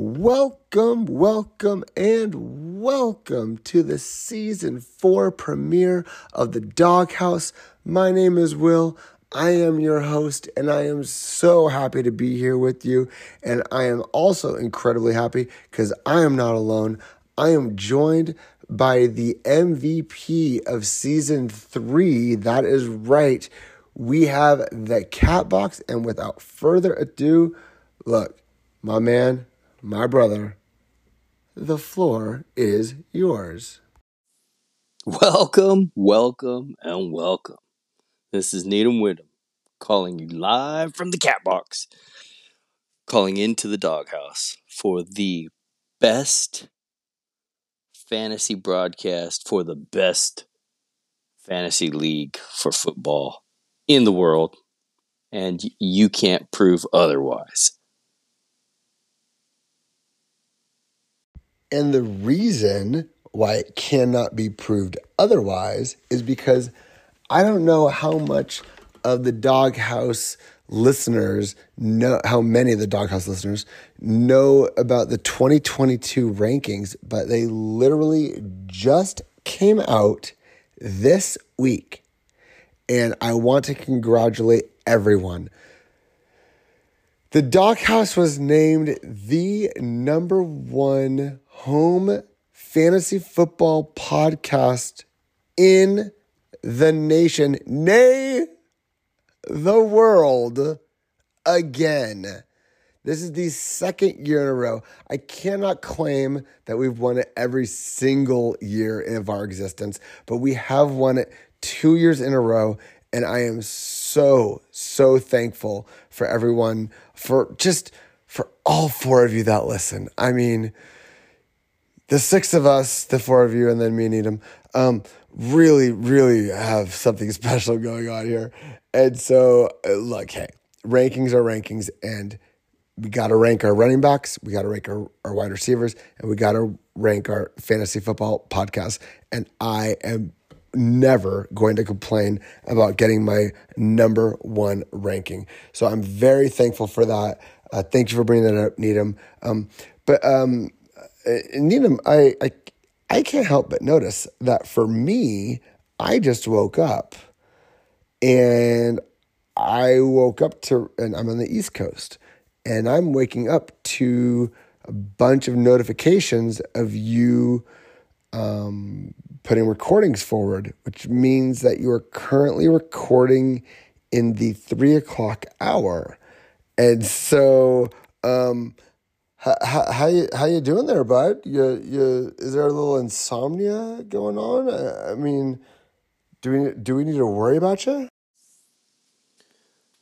Welcome to the season 4 premiere of The Doghouse. My name is Will. I am your host, and I am so happy to be here with you. And I am also incredibly happy because I am not alone. I am joined by the MVP of season 3. That is right. We have the Catbox, and without further ado, look, my man, my brother, the floor is yours. Welcome. This is Needham Whiddle calling you live from the Catbox, calling into the Doghouse for the best fantasy broadcast for the best fantasy league for football in the world, and you can't prove otherwise. And the reason why it cannot be proved otherwise is because I don't know how much of the Doghouse listeners know, how many of the Doghouse listeners know about the 2022 rankings, but they literally just came out this week. And I want to congratulate everyone. The Doghouse was named the number one home fantasy football podcast in the nation, nay, the world, again. This is the second year in a row. I cannot claim that we've won it every single year of our existence, but we have won it 2 years in a row, and I am so thankful for everyone, for all four of you that listen. I mean, the six of us, the four of you, and then me and Needham, really have something special going on here. And so, look, hey, rankings are rankings, and we got to rank our running backs, we got to rank our wide receivers, and we got to rank our fantasy football podcast. And I am never going to complain about getting my number one ranking. So I'm very thankful for that. Thank you for bringing that up, Needham. Needham, I can't help but notice that for me, I just woke up, and I'm on the East Coast, and I'm waking up to a bunch of notifications of you putting recordings forward, which means that you are currently recording in the 3 o'clock hour. And so, How you doing there, bud? You is there a little insomnia going on? I mean, do we need to worry about you?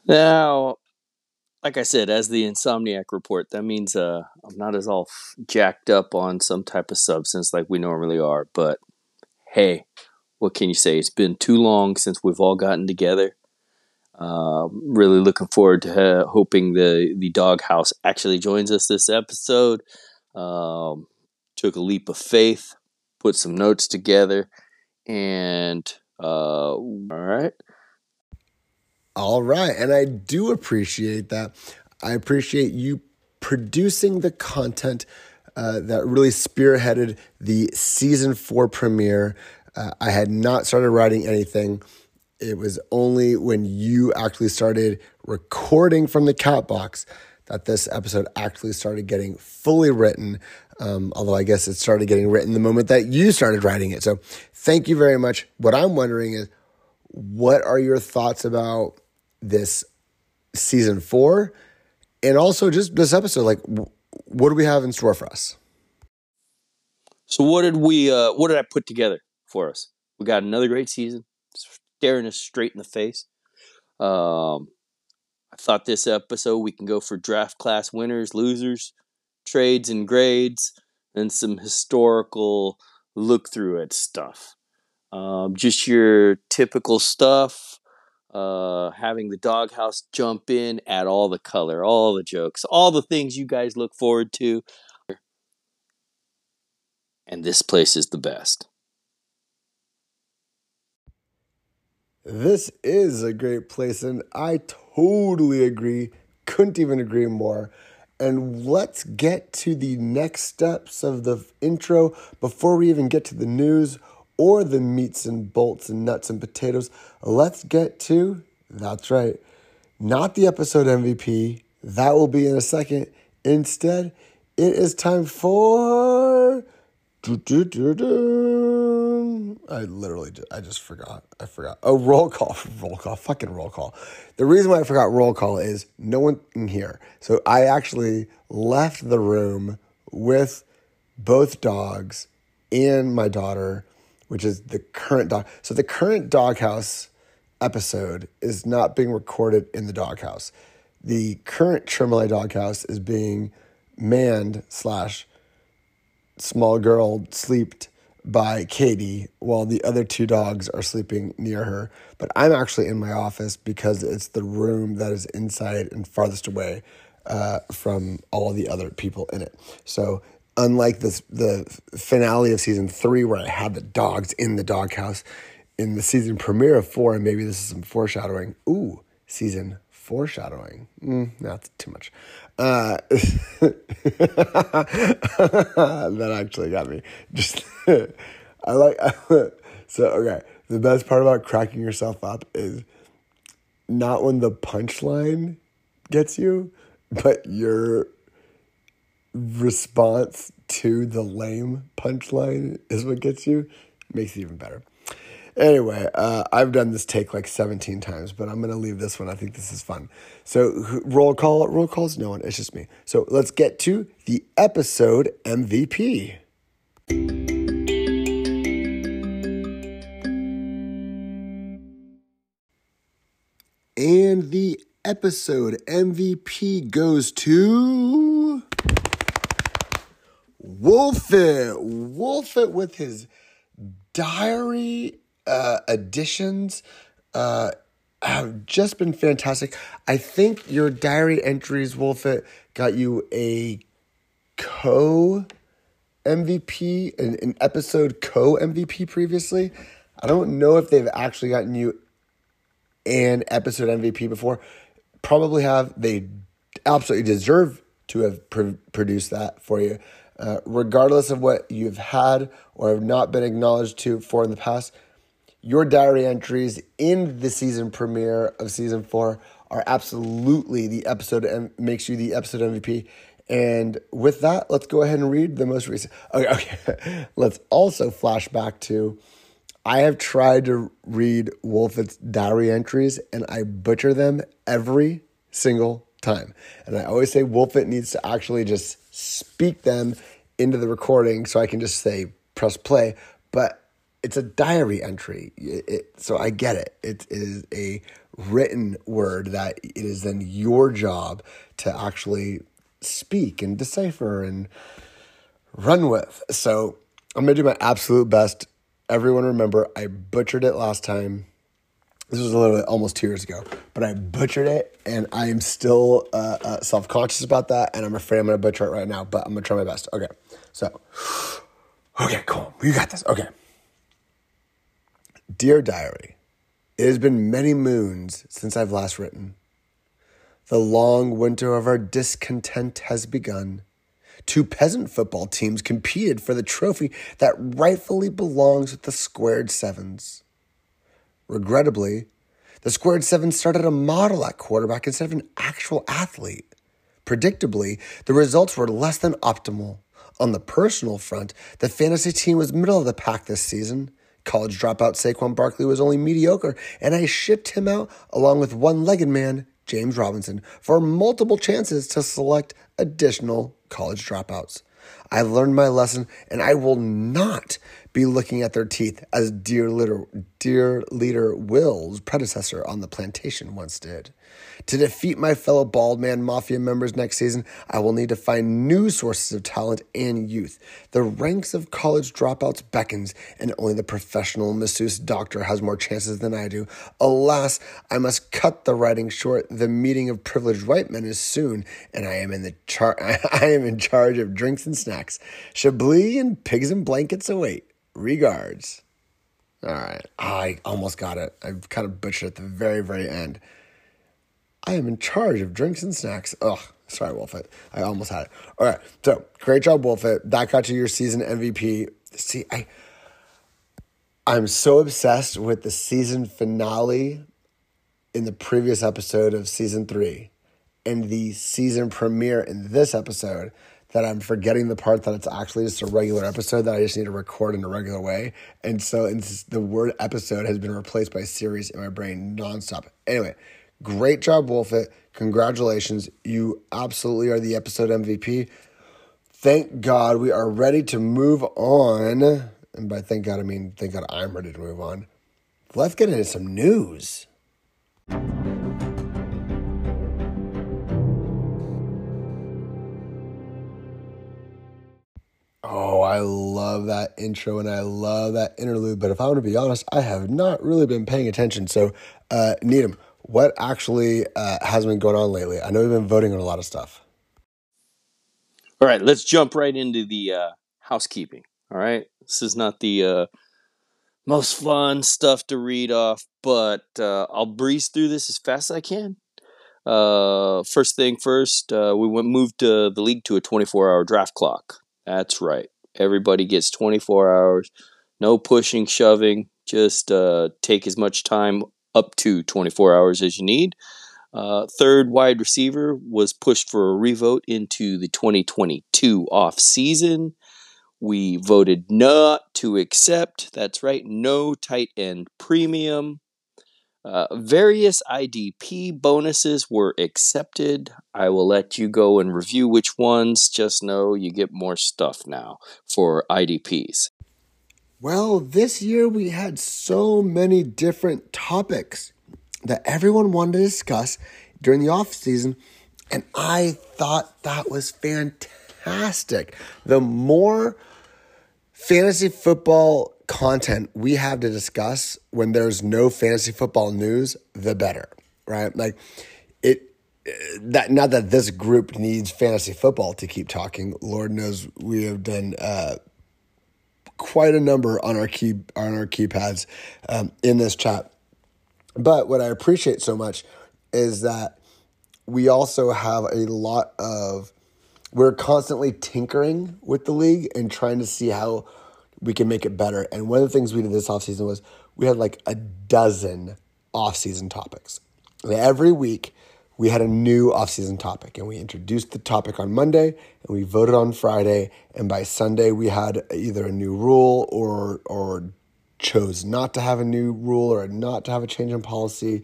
Now, like I said, as the Insomniac report, that means I'm not as all jacked up on some type of substance like we normally are. But hey, what can you say? It's been too long since we've all gotten together. Really looking forward to hoping the Doghouse actually joins us this episode. Took a leap of faith, put some notes together, and all right. And I do appreciate that. I appreciate you producing the content that really spearheaded the season 4 premiere. I had not started writing anything. It was only when you actually started recording from the Catbox that this episode actually started getting fully written, although I guess it started getting written the moment that you started writing it. So thank you very much. What I'm wondering is, what are your thoughts about this season 4 and also just this episode? Like, what do we have in store for us? So what did I put together for us? We got another great season, staring us straight in the face. I thought this episode we can go for draft class winners, losers, trades and grades, and some historical look through at stuff. Just your typical stuff. Having the Doghouse jump in, add all the color, all the jokes, all the things you guys look forward to. And this place is the best. This is a great place, and I totally agree. Couldn't even agree more. And let's get to the next steps of the intro before we even get to the news or the meats and bolts and nuts and potatoes. Let's get to, that's right, not the episode MVP. That will be in a second. Instead, it is time for... I just forgot. Oh, roll call. Fucking roll call. The reason why I forgot roll call is no one in here. So I actually left the room with both dogs and my daughter, which is the current dog. So the current Doghouse episode is not being recorded in the Doghouse. The current Tremolay Doghouse is being manned / small girl sleeped by Katie while the other two dogs are sleeping near her. But I'm actually in my office because it's the room that is inside and farthest away from all the other people in it. So unlike the finale of season 3 where I had the dogs in the Doghouse, in the season premiere of 4, and maybe this is some foreshadowing. Ooh, season foreshadowing. That's too much. That actually got me. Okay. The best part about cracking yourself up is not when the punchline gets you, but your response to the lame punchline is what gets you. Makes it even better. Anyway, I've done this take like 17 times, but I'm going to leave this one. I think this is fun. So roll call's no one. It's just me. So let's get to the episode MVP. And the episode MVP goes to... Wolfett. Wolfett with his diary... additions have just been fantastic. I think your diary entries, Wolfett, got you a co-MVP, an episode co-MVP previously. I don't know if they've actually gotten you an episode MVP before. Probably have. They absolutely deserve to have produced that for you. Regardless of what you've had or have not been acknowledged to for in the past, your diary entries in the season premiere of season 4 are absolutely the episode and makes you the episode MVP. And with that, let's go ahead and read the most recent. Okay. Let's also flash back to, I have tried to read Wolfett's diary entries and I butcher them every single time. And I always say Wolfett needs to actually just speak them into the recording so I can just say press play. But it's a diary entry, so I get it. It is a written word that it is then your job to actually speak and decipher and run with. So I'm going to do my absolute best. Everyone remember, I butchered it last time. This was almost 2 years ago, but I butchered it, and I am still self-conscious about that, and I'm afraid I'm going to butcher it right now, but I'm going to try my best. Okay, so, okay, cool. You got this. Okay. Dear Diary, it has been many moons since I've last written. The long winter of our discontent has begun. 2 peasant football teams competed for the trophy that rightfully belongs with the Squared Sevens. Regrettably, the Squared Sevens started a model at quarterback instead of an actual athlete. Predictably, the results were less than optimal. On the personal front, the fantasy team was middle of the pack this season. College dropout Saquon Barkley was only mediocre, and I shipped him out along with one-legged man, James Robinson, for multiple chances to select additional college dropouts. I learned my lesson, and I will not be looking at their teeth as dear leader Will's predecessor on the plantation once did. To defeat my fellow bald man mafia members next season, I will need to find new sources of talent and youth. The ranks of college dropouts beckons, and only the professional masseuse doctor has more chances than I do. Alas, I must cut the writing short. The meeting of privileged white men is soon, and I am in charge of drinks and snacks. Chablis and pigs and blankets await. Regards. All right. I almost got it. I kind of butchered at the very, very end. I am in charge of drinks and snacks. Ugh, Sorry, Wolfett. I almost had it. All right. So, great job, Wolfett. That got you your season MVP. See, I'm so obsessed with the season finale in the previous episode of season 3 and the season premiere in this episode that I'm forgetting the part that it's actually just a regular episode that I just need to record in a regular way. And so the word episode has been replaced by series in my brain nonstop. Anyway, great job, Wolfett. Congratulations. You absolutely are the episode MVP. Thank God we are ready to move on. And by thank God, I mean thank God I'm ready to move on. Let's get into some news. Oh, I love that intro and I love that interlude. But if I'm going to be honest, I have not really been paying attention. So, Needham, what actually has been going on lately? I know we've been voting on a lot of stuff. All right, let's jump right into the housekeeping. All right, this is not the most fun stuff to read off, but I'll breeze through this as fast as I can. First thing first, we moved the league to a 24-hour draft clock. That's right. Everybody gets 24 hours. No pushing, shoving. Just take as much time up to 24 hours as you need. Third wide receiver was pushed for a revote into the 2022 offseason. We voted not to accept. That's right. No tight end premium. Various IDP bonuses were accepted. I will let you go and review which ones. Just know you get more stuff now for IDPs. Well, this year we had so many different topics that everyone wanted to discuss during the off season, and I thought that was fantastic. The more fantasy football content we have to discuss when there's no fantasy football news, the better, right? Like that. Not that this group needs fantasy football to keep talking. Lord knows we have done quite a number on our keypads in this chat. But what I appreciate so much is that we also have we're constantly tinkering with the league and trying to see how we can make it better. And one of the things we did this offseason was we had like a dozen offseason topics. And every week we had a new offseason topic, and we introduced the topic on Monday and we voted on Friday. And by Sunday we had either a new rule or chose not to have a new rule or not to have a change in policy.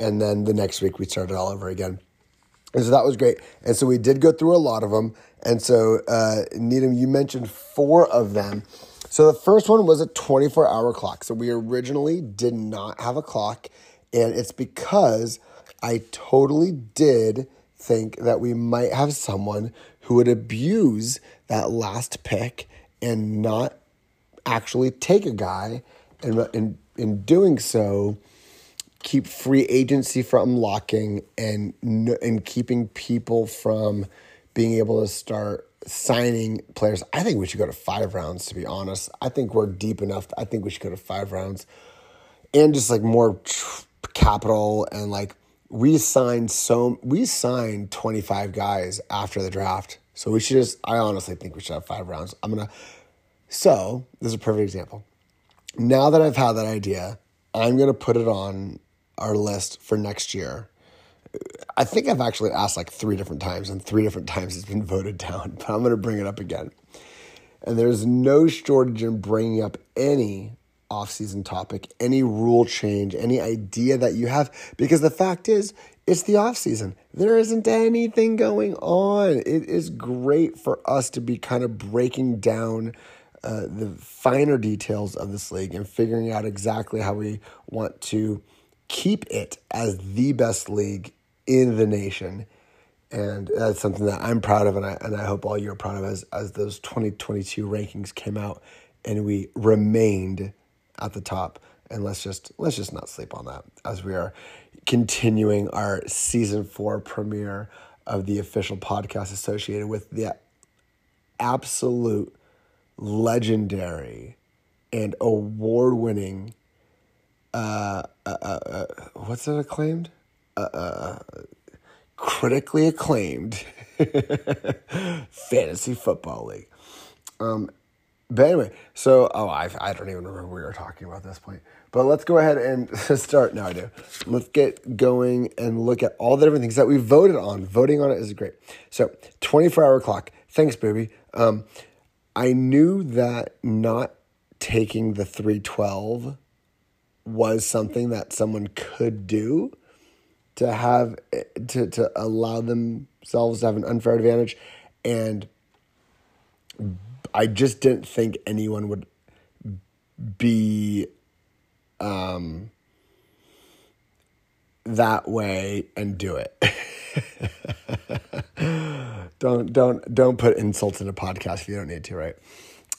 And then the next week we started all over again. And so that was great. And so we did go through a lot of them. And so, Needham, you mentioned 4 of them. So the first one was a 24-hour clock. So we originally did not have a clock, and it's because I totally did think that we might have someone who would abuse that last pick and not actually take a guy, and in doing so, keep free agency from locking and keeping people from being able to start signing players. I think we should go to 5 rounds, to be honest. I think we're deep enough. I think we should go to 5 rounds and just like more capital. And like we signed 25 guys after the draft. So we should I honestly think we should have 5 rounds. So this is a perfect example. Now that I've had that idea, I'm going to put it on our list for next year. I think I've actually asked like 3 different times, and 3 different times it's been voted down, but I'm going to bring it up again. And there's no shortage in bringing up any off-season topic, any rule change, any idea that you have, because the fact is, it's the off-season. There isn't anything going on. It is great for us to be kind of breaking down the finer details of this league and figuring out exactly how we want to keep it as the best league in the nation. And that's something that I'm proud of, and I hope all you're proud of as those 2022 rankings came out and we remained at the top. And let's just not sleep on that as we are continuing our season 4 premiere of the official podcast associated with the absolute legendary and award-winning what's it acclaimed? critically acclaimed fantasy football league. But anyway, so, I don't even remember we were talking about this point. But let's go ahead and start. No, I do. Let's get going and look at all the different things that we voted on. Voting on it is great. So, 24-hour clock. Thanks, baby. I knew that not taking the 312 was something that someone could do to have to allow themselves to have an unfair advantage, and I just didn't think anyone would be that way and do it. Don't put insults in a podcast if you don't need to, right?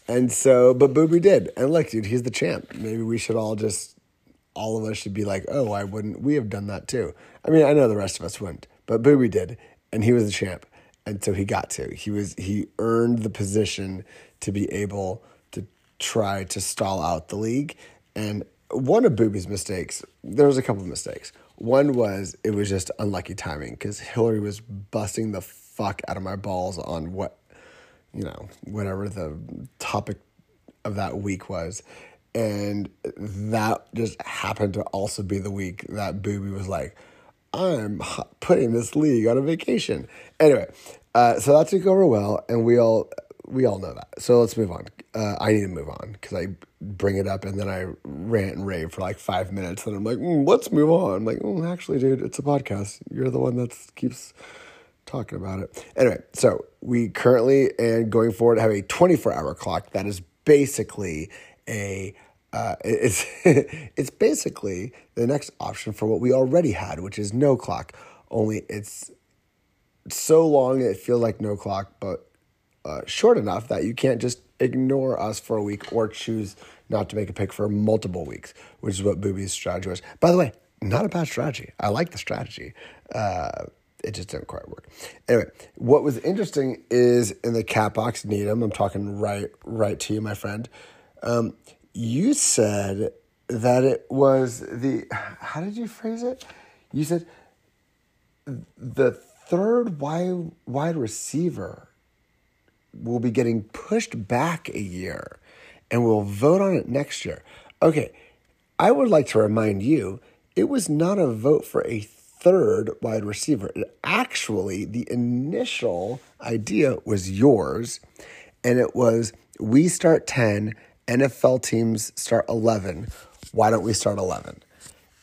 And so, but Booby did. And look, dude, he's the champ. Maybe we should all of us should be like, oh, why wouldn't we have done that too? I mean, I know the rest of us wouldn't, but Booby did. And he was the champ. And so he got to. He earned the position to be able to try to stall out the league. And one of Booby's mistakes, there was a couple of mistakes. One was it was just unlucky timing because Hillary was busting the fuck out of my balls on whatever the topic of that week was. And that just happened to also be the week that Booby was like, I'm putting this league on a vacation. Anyway, so that didn't go over well, and we all know that. So let's move on. I need to move on because I bring it up and then I rant and rave for like 5 minutes. And I'm like, let's move on. I'm like, actually, dude, it's a podcast. You're the one that keeps talking about it. Anyway, so we currently and going forward have a 24-hour clock that is basically it's basically the next option for what we already had, which is no clock. Only it's so long it feels like no clock, but short enough that you can't just ignore us for a week or choose not to make a pick for multiple weeks, which is what Booby's strategy was. By the way, not a bad strategy. I like the strategy. It just didn't quite work. Anyway, what was interesting is in the Catbox, Needham, I'm talking right to you, my friend. You said that it was how did you phrase it? You said the third wide receiver will be getting pushed back a year and we'll vote on it next year. Okay, I would like to remind you, it was not a vote for a third wide receiver. Actually, the initial idea was yours, and it was we start 10, NFL teams start 11. Why don't we start 11?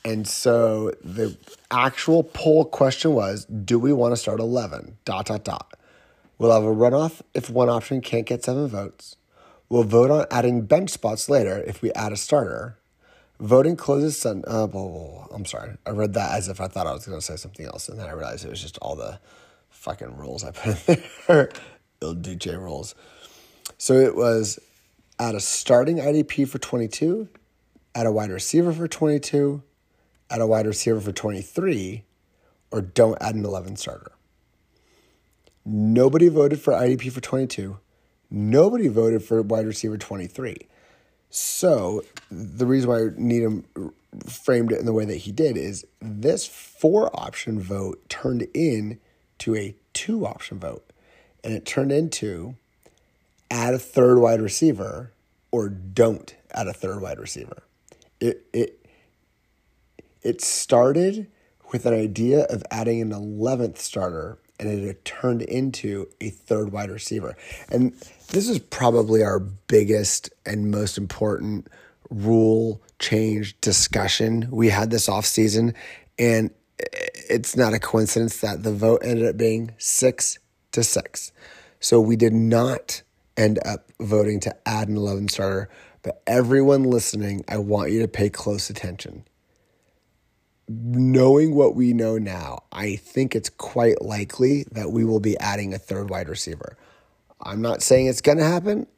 And so the actual poll question was, do we want to start 11? ... We'll have a runoff if one option can't get 7 votes. We'll vote on adding bench spots later if we add a starter. Voting closes Sunday. I'm sorry. I read that as if I thought I was going to say something else, and then I realized it was just all the fucking rules I put in there. Little DJ rules. So it was add a starting IDP for 22, add a wide receiver for 22, add a wide receiver for 23, or don't add an 11 starter. Nobody voted for IDP for 22. Nobody voted for wide receiver 23. So the reason why Needham framed it in the way that he did is this 4-option vote turned into a 2-option vote. And it turned into add a third wide receiver or don't add a third wide receiver. It started with an idea of adding an 11th starter, and it had turned into a third wide receiver. And this is probably our biggest and most important rule change discussion we had this offseason. And it's not a coincidence that the vote ended up being 6-6. So we did not end up voting to add an 11 starter. But everyone listening, I want you to pay close attention. Knowing what we know now, I think it's quite likely that we will be adding a third wide receiver. I'm not saying it's going to happen.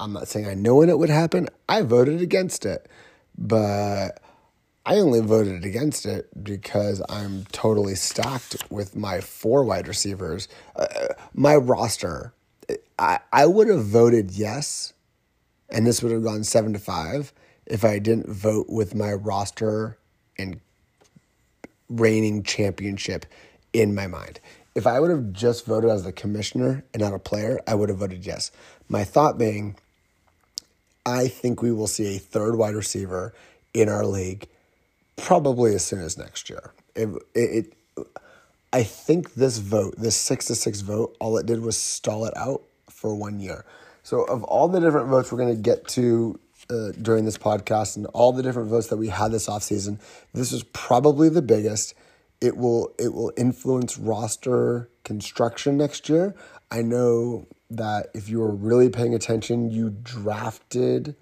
I'm not saying I know when it would happen. I voted against it, but I only voted against it because I'm totally stocked with my 4 wide receivers. My roster, I would have voted yes, and this would have gone 7-5 if I didn't vote with my roster and reigning championship in my mind. If I would have just voted as the commissioner and not a player, I would have voted yes. My thought being, I think we will see a third wide receiver in our league probably as soon as next year. I think this vote, this 6-6 vote, all it did was stall it out for 1 year. So of all the different votes we're going to get to during this podcast and all the different votes that we had this offseason, this is probably the biggest. It will influence roster construction next year. I know that if you were really paying attention, you drafted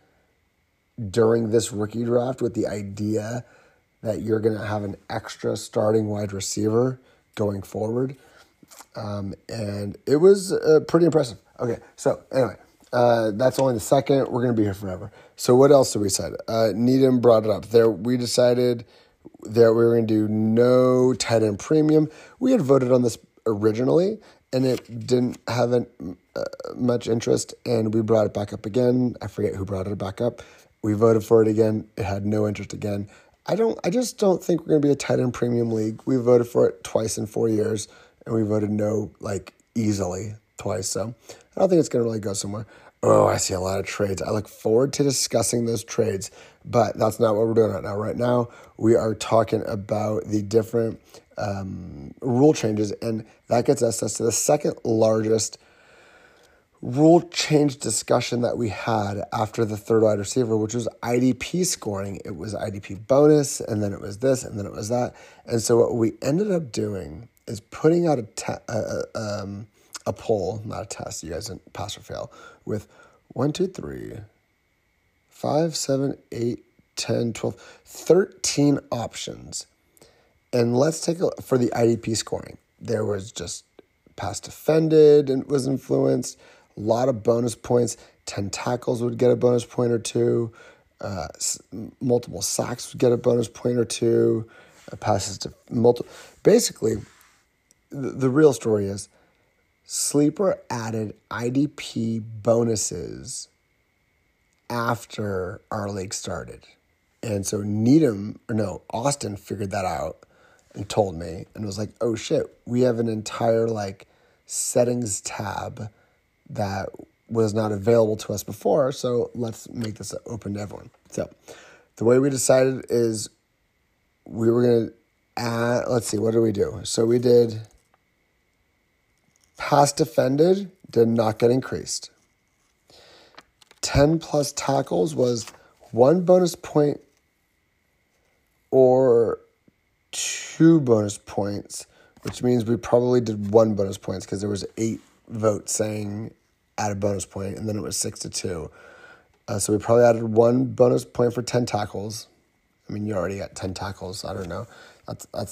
during this rookie draft with the idea that you're going to have an extra starting wide receiver going forward. And it was pretty impressive. Okay, so anyway, that's only the second. We're going to be here forever. So what else did we decide? Needham brought it up. We decided that we were going to do no tight end premium. We had voted on this originally, and it didn't have much interest, and we brought it back up again. I forget who brought it back up. We voted for it again. It had no interest again. I just don't think we're going to be a tight end premium league. We voted for it twice in 4 years, and we voted no, easily twice. So I don't think it's going to really go somewhere. Oh, I see a lot of trades. I look forward to discussing those trades, but that's not what we're doing right now. Right now, we are talking about the different rule changes, and that gets us to the second largest rule change discussion that we had after the third wide receiver, which was IDP scoring. It was IDP bonus, and then it was this, and then it was that. And so what we ended up doing is putting out a poll, not a test. You guys didn't pass or fail. With 1, 2, 3, 5, 7, 8, 10, 12, 13 options. And let's take a look for the IDP scoring. There was just past offended and was influenced. A lot of bonus points. 10 tackles would get a bonus point or two. Multiple sacks would get a bonus point or two. Passes to multiple. Basically, the real story is Sleeper added IDP bonuses after our league started. And so Austin figured that out and told me and was like, oh shit, we have an entire settings tab that was not available to us before. So let's make this open to everyone. So the way we decided is we were going to add, let's see, what did we do? So we did past defended did not get increased. 10 plus tackles was 1 bonus point or 2 bonus points, which means we probably did 1 bonus points because there was 8 votes saying add a bonus point, and then it was 6-2. So we probably added 1 bonus point for 10 tackles. I mean, you already got 10 tackles. I don't know. That's a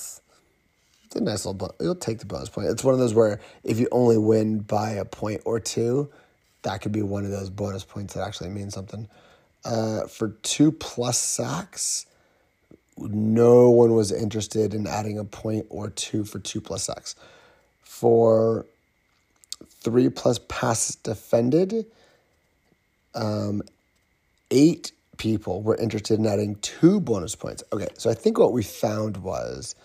nice little bonus. You'll take the bonus point. It's one of those where if you only win by a point or two, that could be one of those bonus points that actually means something. For 2+ sacks, no one was interested in adding a point or two for 2+ sacks. For 3+ passes defended, 8 people were interested in adding 2 bonus points. Okay, so I think what we found was,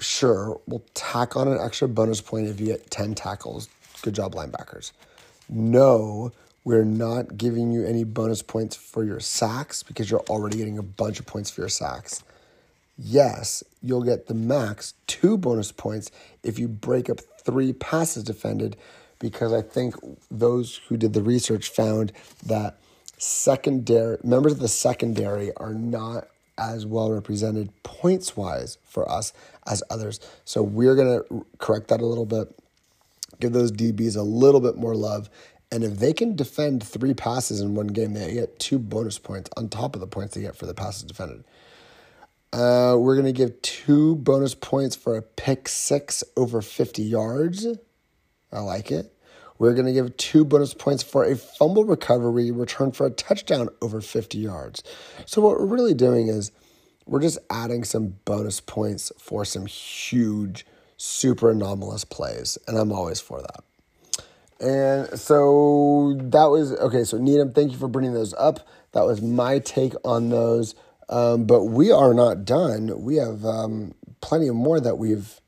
sure, we'll tack on an extra bonus point if you get 10 tackles. Good job, linebackers. No, we're not giving you any bonus points for your sacks because you're already getting a bunch of points for your sacks. Yes, you'll get the max 2 bonus points if you break up 3 passes defended, because I think those who did the research found that members of the secondary are not as well represented points-wise for us as others. So we're going to correct that a little bit, give those DBs a little bit more love, and if they can defend 3 passes in one game, they get 2 bonus points on top of the points they get for the passes defended. We're going to give 2 bonus points for a pick 6 over 50 yards. I like it. We're going to give 2 bonus points for a fumble recovery return for a touchdown over 50 yards. So what we're really doing is we're just adding some bonus points for some huge, super anomalous plays, and I'm always for that. And so that was, okay, so Needham, thank you for bringing those up. That was my take on those. But we are not done. We have plenty more that we've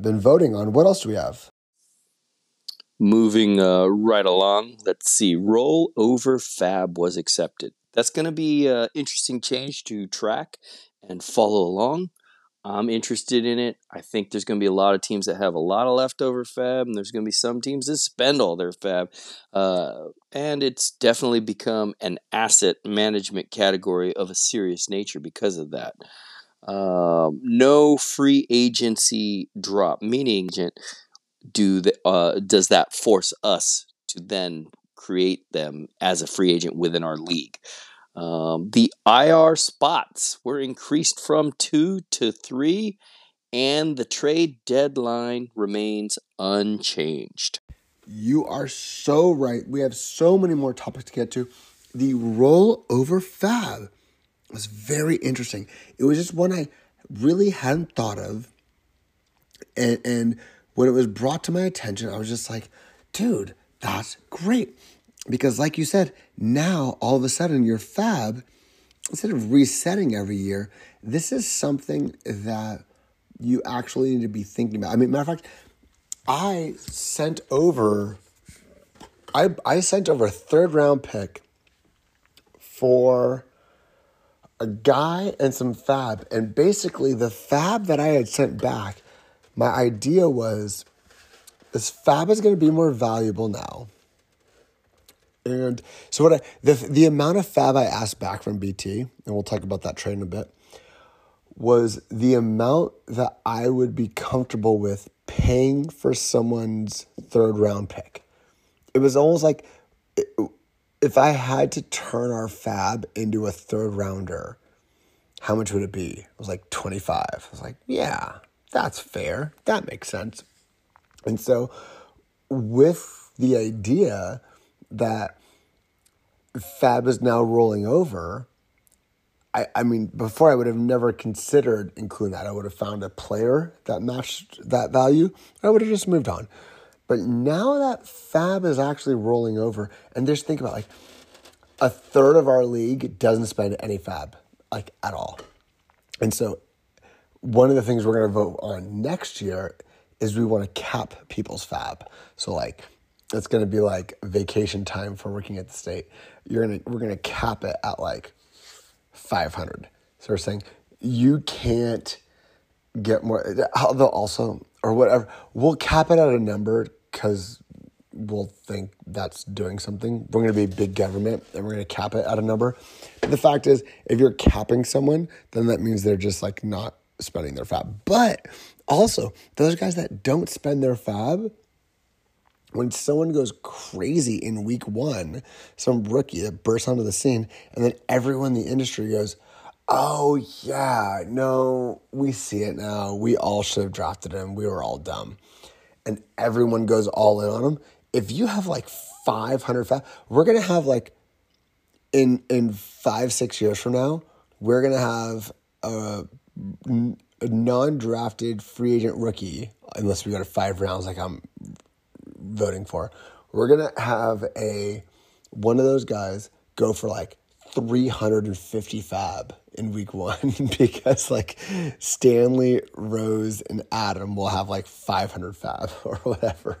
been voting on. What else do we have? Moving right along, let's see. Roll over fab was accepted. That's going to be an interesting change to track and follow along. I'm interested in it. I think there's going to be a lot of teams that have a lot of leftover fab, and there's going to be some teams that spend all their fab. And it's definitely become an asset management category of a serious nature because of that. No free agency drop, meaning does that force us to then create them as a free agent within our league? The IR spots were increased from 2 to 3, and the trade deadline remains unchanged. You are so right. We have so many more topics to get to. The rollover fab was very interesting. It was just one I really hadn't thought of. And when it was brought to my attention, I was just like, dude, that's great. Because like you said, now all of a sudden your fab, instead of resetting every year, this is something that you actually need to be thinking about. I mean, matter of fact, I sent over a third round pick for a guy and some fab. And basically the fab that I had sent back, my idea was this fab is going to be more valuable now. And so what the amount of fab I asked back from BT, and we'll talk about that trade in a bit, was the amount that I would be comfortable with paying for someone's third round pick. It was almost like if I had to turn our fab into a third rounder, how much would it be? It was like 25. I was like, yeah, that's fair. That makes sense. And so with the idea that fab is now rolling over, I mean, before I would have never considered including that. I would have found a player that matched that value, and I would have just moved on. But now that fab is actually rolling over, and just think about, like, a third of our league doesn't spend any fab, like, at all. And so one of the things we're going to vote on next year is we want to cap people's fab. So, like, it's going to be like vacation time for working at the state. We're going to cap it at like 500. So we're saying you can't get more, although also, or whatever. We'll cap it at a number because we'll think that's doing something. We're going to be big government and we're going to cap it at a number. But the fact is, if you're capping someone, then that means they're just like not spending their fab. But also, those guys that don't spend their fab, when someone goes crazy in week 1, some rookie that bursts onto the scene, and then everyone in the industry goes, oh, yeah, no, we see it now. We all should have drafted him. We were all dumb. And everyone goes all in on him. If you have like 500 fab, we're going to have like in 5-6 years from now, we're going to have a non-drafted free agent rookie, unless we go to 5 rounds like I'm voting for, we're going to have one of those guys go for like 350 fab in week 1 because like Stanley, Rose, and Adam will have like 500 fab or whatever.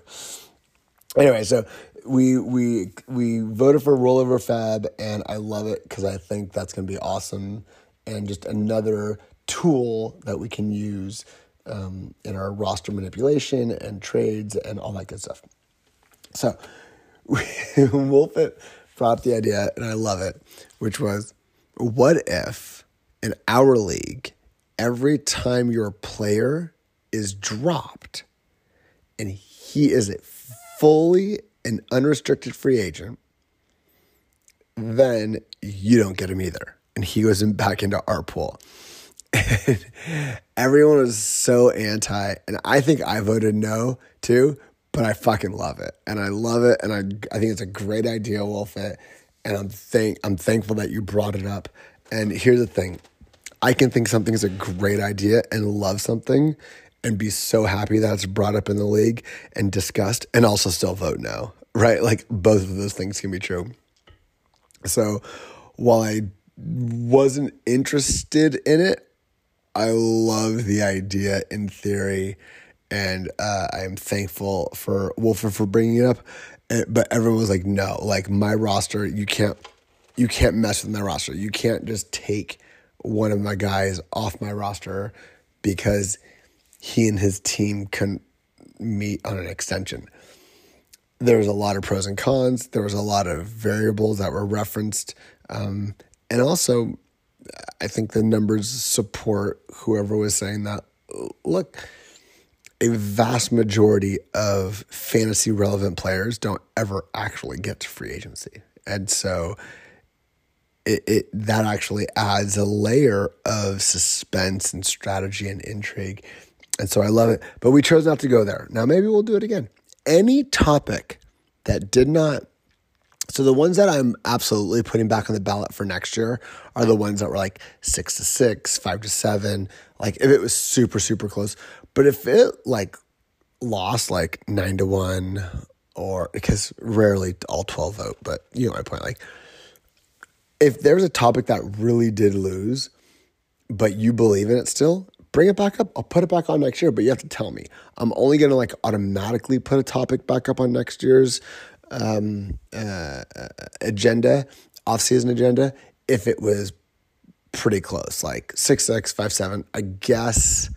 Anyway, so we voted for rollover fab, and I love it because I think that's going to be awesome and just another tool that we can use in our roster manipulation and trades and all that good stuff. So Wolfett brought up the idea, and I love it, which was, what if in our league, every time your player is dropped and he is a fully an unrestricted free agent, then you don't get him either. And he goes back into our pool. And everyone was so anti, and I think I voted no too, but I fucking love it. And I love it, and I think it's a great idea, Wolfett, and I'm thankful that you brought it up. And here's the thing. I can think something's a great idea and love something and be so happy that it's brought up in the league and discussed and also still vote no, right? Like both of those things can be true. So while I wasn't interested in it, I love the idea in theory, And I am thankful for Wolfett for bringing it up. But everyone was like, no, like my roster, you can't mess with my roster. You can't just take one of my guys off my roster because he and his team can meet on an extension. There was a lot of pros and cons. There was a lot of variables that were referenced. And also, I think the numbers support whoever was saying that. Look, a vast majority of fantasy-relevant players don't ever actually get to free agency. And so it that actually adds a layer of suspense and strategy and intrigue. And so I love it. But we chose not to go there. Now, maybe we'll do it again. Any topic that did not... So the ones that I'm absolutely putting back on the ballot for next year are the ones that were like 6-6, 5-7. Like if it was super, super close. But if it like lost like 9-1 or because rarely all 12 vote, but you know my point. Like if there's a topic that really did lose, but you believe in it still, bring it back up. I'll put it back on next year, but you have to tell me. I'm only going to like automatically put a topic back up on next year's agenda, off-season agenda, if it was pretty close, like 6-6, 5-7, I guess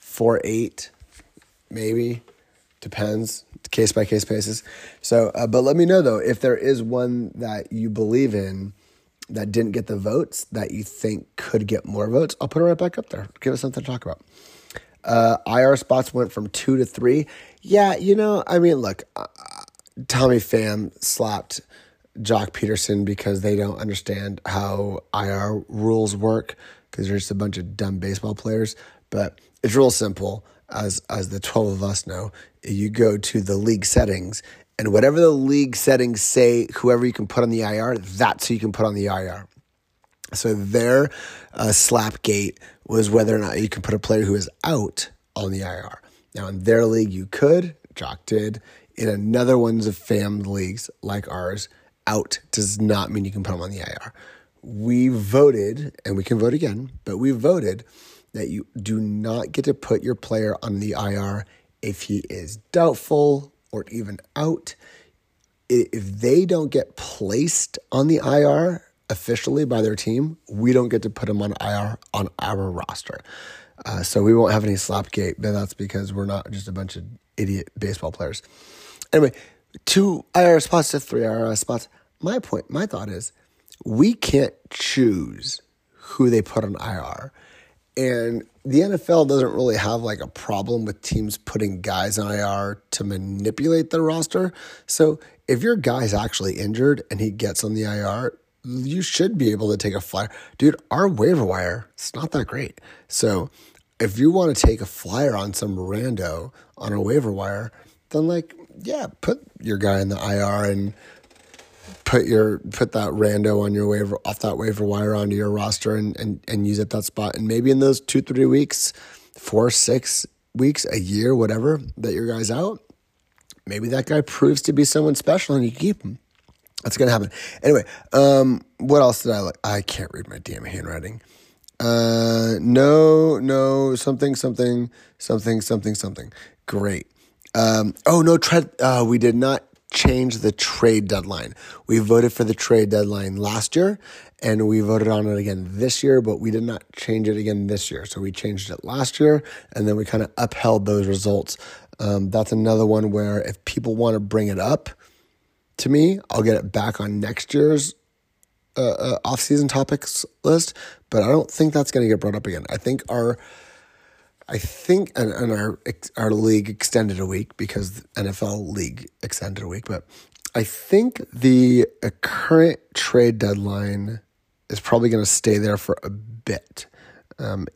4-8, maybe, depends, case-by-case basis. So, but let me know, though, if there is one that you believe in that didn't get the votes that you think could get more votes, I'll put it right back up there. Give us something to talk about. IR spots went from 2 to 3. Yeah, you know, I mean, look, Tommy Pham slapped Jock Peterson because they don't understand how IR rules work because they're just a bunch of dumb baseball players. But it's real simple, as the 12 of us know. You go to the league settings, and whatever the league settings say, whoever you can put on the IR, that's who you can put on the IR. So their slapgate was whether or not you can put a player who is out on the IR. Now, in their league, you could. Jock did. In another one's of fam leagues like ours, out does not mean you can put them on the IR. We voted, and we can vote again, but we voted that you do not get to put your player on the IR if he is doubtful or even out. If they don't get placed on the IR officially by their team, we don't get to put them on IR on our roster. So we won't have any slapgate, but that's because we're not just a bunch of idiot baseball players. Anyway, 2 IR spots to 3 IR spots. My point, my thought is we can't choose who they put on IR. And the NFL doesn't really have like a problem with teams putting guys on IR to manipulate their roster. So if your guy's actually injured and he gets on the IR, you should be able to take a flyer. Dude, our waiver wire, it's not that great. So if you want to take a flyer on some rando on a waiver wire, then like, yeah, put your guy in the IR and put that rando on your waiver off that waiver wire onto your roster and use at that spot. And maybe in those 2-3 weeks, 4-6 weeks, a year, whatever, that your guy's out, maybe that guy proves to be someone special and you keep him. That's going to happen. Anyway, what else did I like? I can't read my damn handwriting. No, something. Great. We did not change the trade deadline. We voted for the trade deadline last year, and we voted on it again this year, but we did not change it again this year. So we changed it last year, and then we kind of upheld those results. That's another one where if people want to bring it up to me, I'll get it back on next year's off-season topics list, but I don't think that's going to get brought up again. I think our league extended a week because the NFL league extended a week, but I think the current trade deadline is probably going to stay there for a bit.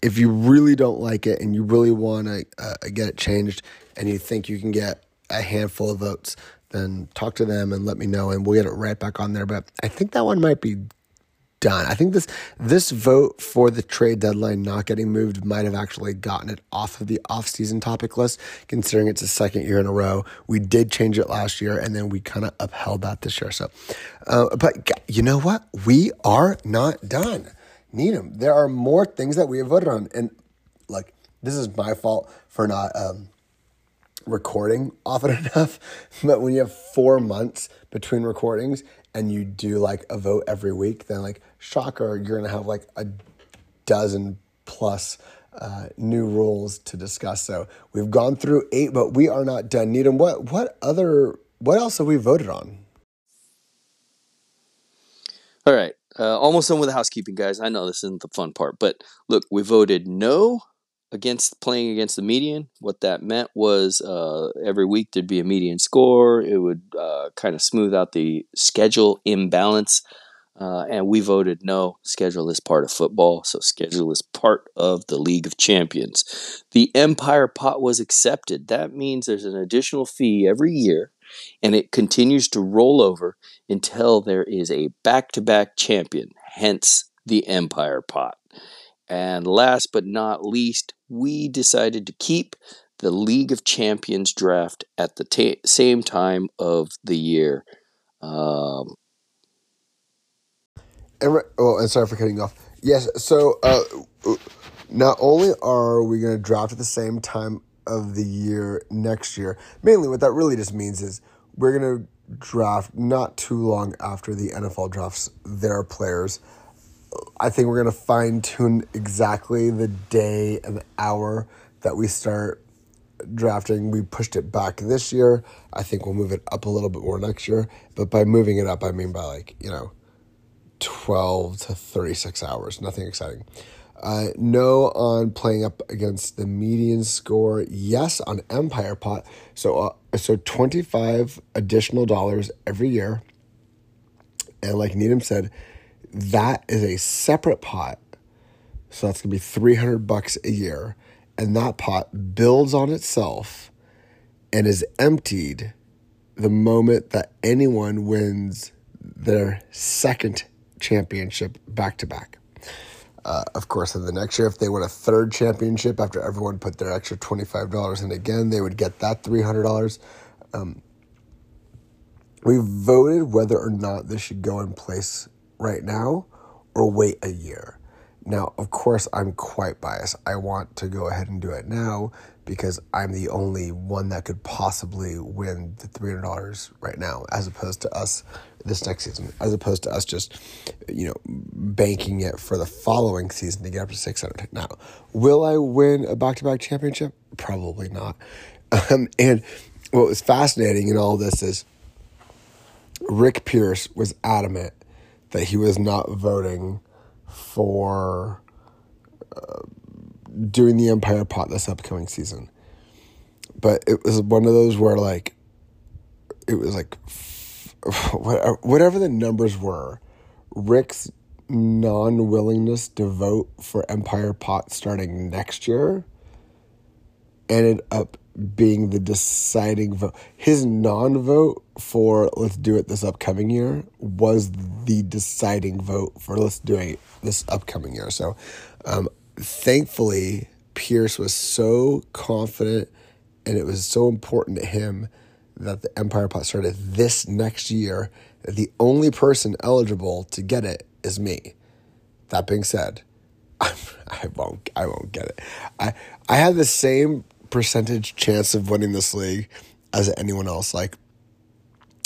If you really don't like it and you really want to get it changed and you think you can get a handful of votes, then talk to them and let me know, and we'll get it right back on there. But I think that one might be done. I think this vote for the trade deadline not getting moved might have actually gotten it off of the off-season topic list, considering it's the second year in a row. We did change it last year, and then we kind of upheld that this year. So, but you know what? We are not done. Needham, there are more things that we have voted on. And, look, this is my fault for not recording often enough, but when you have 4 months between recordings and you do like a vote every week, then like shocker, you're going to have like a dozen plus new rules to discuss. So we've gone through 8, but we are not done. Needham, what else have we voted on? All right. Almost done with the housekeeping, guys. I know this isn't the fun part, but look, we voted no against playing against the median. What that meant was every week there'd be a median score. It would kind of smooth out the schedule imbalance. And we voted no, schedule is part of football, so schedule is part of the League of Champions. The Empire Pot was accepted. That means there's an additional fee every year, and it continues to roll over until there is a back-to-back champion, hence the Empire Pot. And last but not least, we decided to keep the League of Champions draft at the same time of the year. And sorry for cutting you off. Yes, so not only are we going to draft at the same time of the year next year, mainly what that really just means is we're going to draft not too long after the NFL drafts their players. I think we're going to fine-tune exactly the day and hour that we start drafting. We pushed it back this year. I think we'll move it up a little bit more next year. But by moving it up, I mean by 12 to 36 hours. Nothing exciting. No on playing up against the median score. Yes on Empire Pot. So $25 additional dollars every year. And like Needham said, that is a separate pot. So that's going to be $300 a year. And that pot builds on itself and is emptied the moment that anyone wins their second championship back-to-back. Of course, in the next year, if they win a third championship after everyone put their extra $25 in again, they would get that $300. We voted whether or not this should go in place right now or wait a year. Now, of course, I'm quite biased. I want to go ahead and do it now because I'm the only one that could possibly win the $300 right now, as opposed to us this next season, as opposed to us just, banking it for the following season to get up to $600. Now, will I win a back-to-back championship? Probably not. And what was fascinating in all this is Rick Pierce was adamant that he was not voting for doing the Empire Pot this upcoming season. But it was one of those where, whatever the numbers were, Rick's non-willingness to vote for Empire Pot starting next year ended up being the deciding vote. His non-vote for let's do it this upcoming year was the deciding vote for let's do it this upcoming year. So thankfully, Pierce was so confident and it was so important to him that the Empire Pot started this next year, that the only person eligible to get it is me. That being said, I won't get it. I had the same percentage chance of winning this league as anyone else.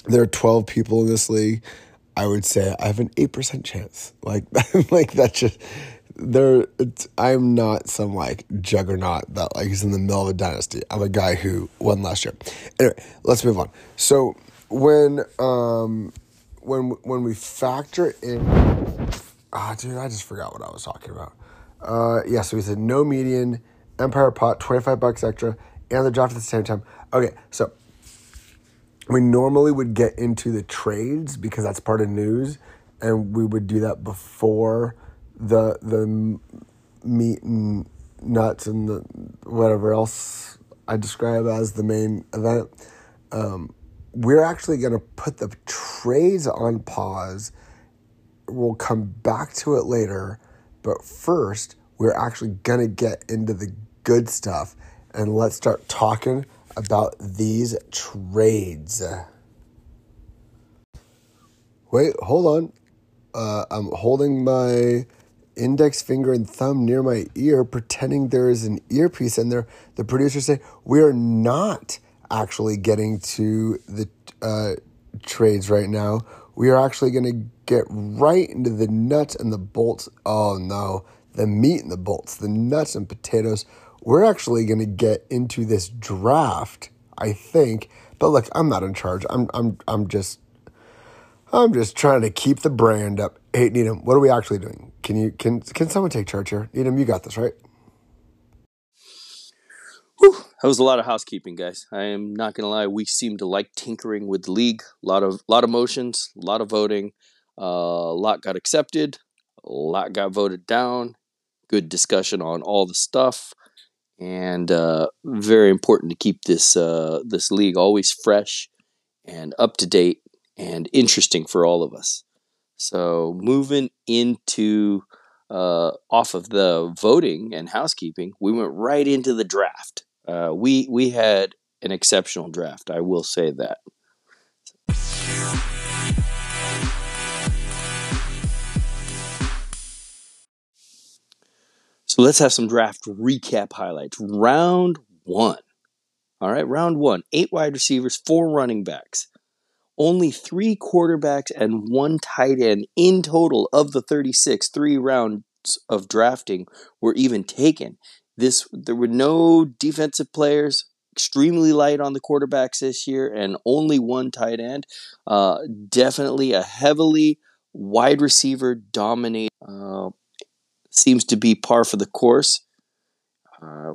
There are 12 people in this league. I would say I have an 8% chance. I'm not some juggernaut that is in the middle of a dynasty. I'm a guy who won last year. Anyway, let's move on. So when we factor in, I just forgot what I was talking about. So we said no median, Empire Pot, $25 extra, and the draft at the same time. Okay, so we normally would get into the trades because that's part of news, and we would do that before the meat and nuts and the whatever else I describe as the main event. We're actually going to put the trades on pause. We'll come back to it later, but first we're actually going to get into the good stuff, and let's start talking about these trades. Wait, hold on. I'm holding my index finger and thumb near my ear, pretending there is an earpiece in there. The producers say, we are not actually getting to the trades right now. We are actually going to get right into the nuts and the bolts. Oh, no, the meat and the bolts, the nuts and potatoes. We're actually going to get into this draft, I think. But look, I'm not in charge. I'm just trying to keep the brand up. Hey, Needham, what are we actually doing? Can someone take charge here? Needham, you got this, right? Whew, that was a lot of housekeeping, guys. I am not going to lie. We seem to like tinkering with the league. A lot of motions, a lot of voting. A lot got accepted. A lot got voted down. Good discussion on all the stuff. And very important to keep this league always fresh and up to date and interesting for all of us. So moving into off of the voting and housekeeping, we went right into the draft. We had an exceptional draft, I will say that. So let's have some draft recap highlights. Round one. All right, round one. 8 wide receivers, 4 running backs. Only 3 quarterbacks and 1 tight end in total of the 36. 3 rounds of drafting were even taken. There were no defensive players, extremely light on the quarterbacks this year, and only 1 tight end. Definitely a heavily wide receiver dominated. Seems to be par for the course. I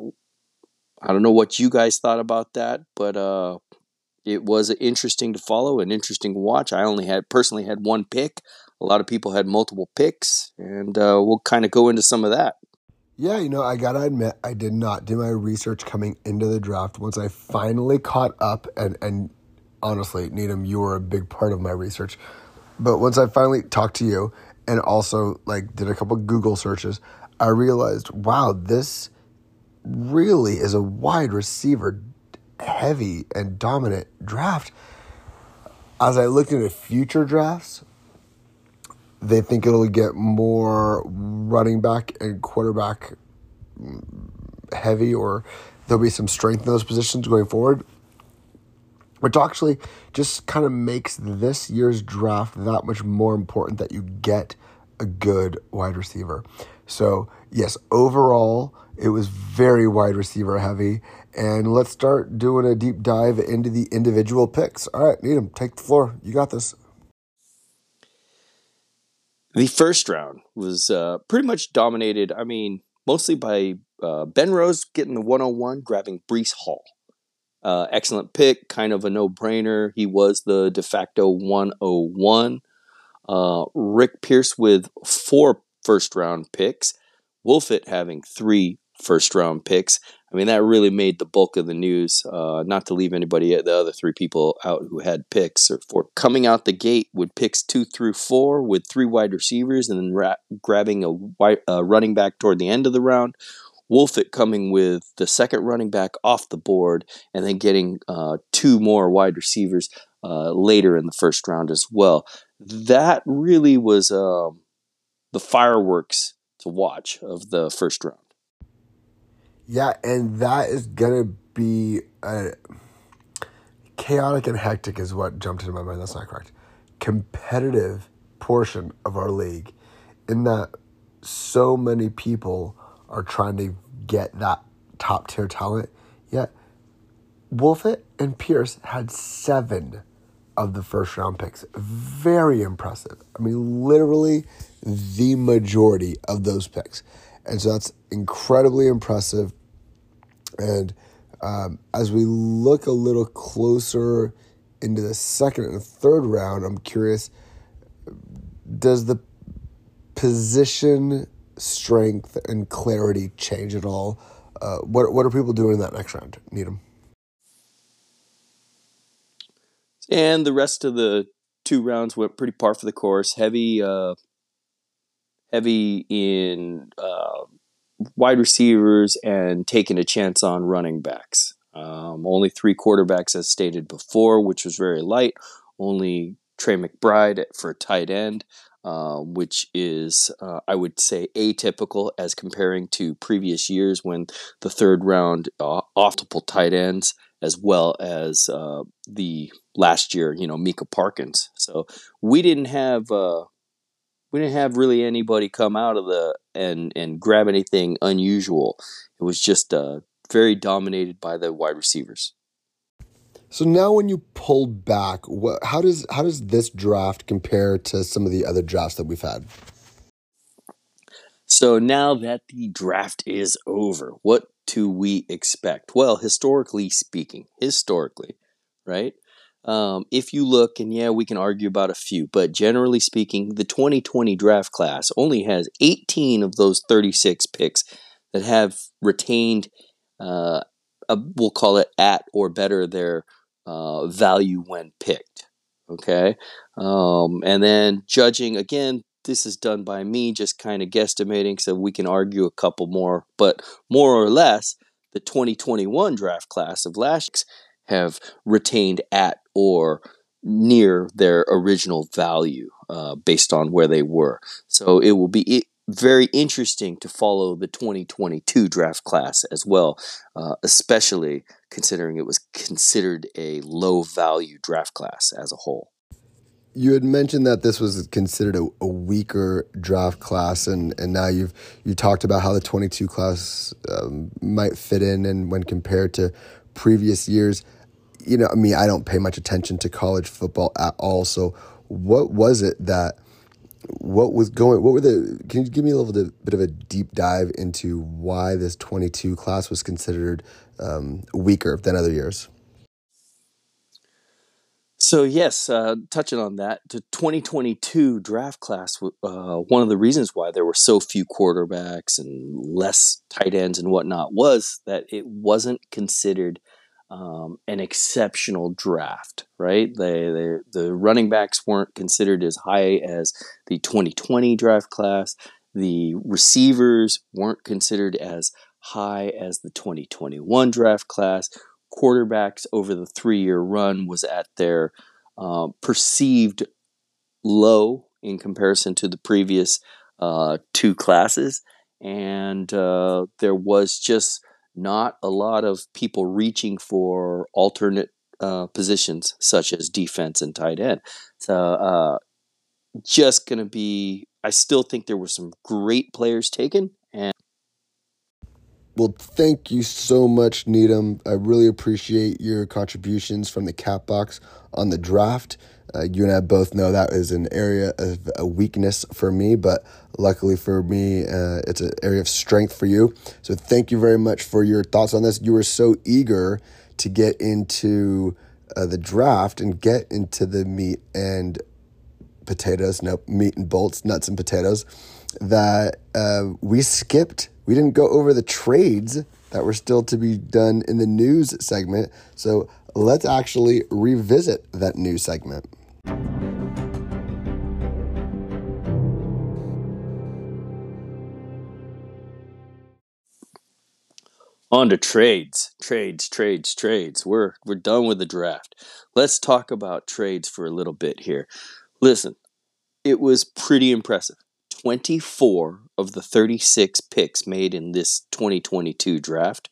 don't know what you guys thought about that, but it was interesting to follow, an interesting watch. I only personally had 1 pick. A lot of people had multiple picks, and we'll kind of go into some of that. Yeah, I got to admit, I did not do my research coming into the draft. Once I finally caught up, and honestly, Needham, you were a big part of my research. But once I finally talked to you, and also, did a couple Google searches, I realized, wow, this really is a wide receiver heavy and dominant draft. As I looked into future drafts, they think it'll get more running back and quarterback heavy, or there'll be some strength in those positions going forward, which actually just kind of makes this year's draft that much more important that you get a good wide receiver. So, yes, overall, it was very wide receiver heavy. And let's start doing a deep dive into the individual picks. All right, Needham, take the floor. You got this. The first round was pretty much dominated, mostly by Ben Rose getting the 101, grabbing Bryce Hall. Excellent pick, kind of a no-brainer. He was the de facto 101. Rick Pierce with 4 first-round picks. Wolfett having 3 first-round picks. That really made the bulk of the news, not to leave anybody, the other 3 people out who had picks. Or coming out the gate with picks 2 through 4 with 3 wide receivers and then grabbing a running back toward the end of the round. Wolfett coming with the second running back off the board and then getting 2 more wide receivers later in the first round as well. That really was the fireworks to watch of the first round. Yeah, and that is going to be chaotic and hectic is what jumped into my mind. That's not correct. Competitive portion of our league, in that so many people are trying to get that top-tier talent. Yet, Wolfett and Pierce had 7 of the first-round picks. Very impressive. Literally the majority of those picks. And so that's incredibly impressive. And as we look a little closer into the second and third round, I'm curious, does the position strength and clarity change at all? What are people doing in that next round? Needham. And the rest of the 2 rounds went pretty par for the course. Heavy in wide receivers and taking a chance on running backs. Only 3 quarterbacks, as stated before, which was very light. Only Trey McBride for tight end. Which is, I would say, atypical as comparing to previous years when the third round, multiple tight ends, as well as the last year, you know, Mika Parkins. So we didn't have really anybody come out of the and grab anything unusual. It was just very dominated by the wide receivers. So now, when you pull back, how does this draft compare to some of the other drafts that we've had? So now that the draft is over, what do we expect? Well, historically speaking, right? If you look, and yeah, we can argue about a few, but generally speaking, the 2020 draft class only has 18 of those 36 picks that have retained, we'll call it at or better their value when picked. Okay. And then judging again, this is done by me, just kind of guesstimating, so we can argue a couple more. But more or less, the 2021 draft class of last have retained at or near their original value based on where they were. So it will be very interesting to follow the 2022 draft class as well, especially considering it was considered a low-value draft class as a whole. You had mentioned that this was considered a weaker draft class, and now you talked about how the 22 class might fit in and when compared to previous years. You know, I mean, I don't pay much attention to college football at all. So can you give me a little bit of a deep dive into why this 22 class was considered weaker than other years? So yes, touching on that, the 2022 draft class, one of the reasons why there were so few quarterbacks and less tight ends and whatnot was that it wasn't considered an exceptional draft, right? The running backs weren't considered as high as the 2020 draft class. The receivers weren't considered as high as the 2021 draft class. Quarterbacks over the three-year run was at their perceived low in comparison to the previous two classes, and there was just not a lot of people reaching for alternate positions such as defense and tight end. So I still think there were some great players taken. Well, thank you so much, Needham. I really appreciate your contributions from the Catbox on the draft. You and I both know that is an area of a weakness for me, but luckily for me, it's an area of strength for you. So thank you very much for your thoughts on this. You were so eager to get into the draft and get into the meat and potatoes, meat and bolts, nuts and potatoes, that we skipped. We didn't go over the trades that were still to be done in the news segment, so let's actually revisit that news segment. On to trades. We're done with the draft. Let's talk about trades for a little bit here. Listen, it was pretty impressive. 24 of the 36 picks made in this 2022 draft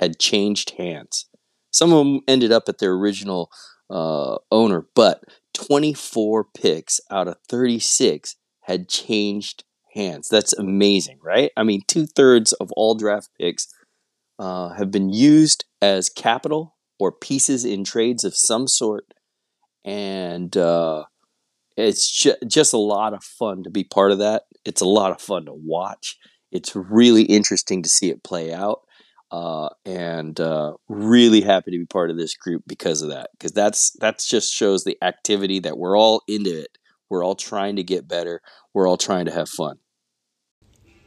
had changed hands. Some of them ended up at their original owner, but 24 picks out of 36 had changed hands. That's amazing, right? I mean, 2/3 of all draft picks have been used as capital or pieces in trades of some sort, and it's just a lot of fun to be part of that. It's a lot of fun to watch. It's really interesting to see it play out, and really happy to be part of this group because of that. Because that's just shows the activity that we're all into it. We're all trying to get better. We're all trying to have fun.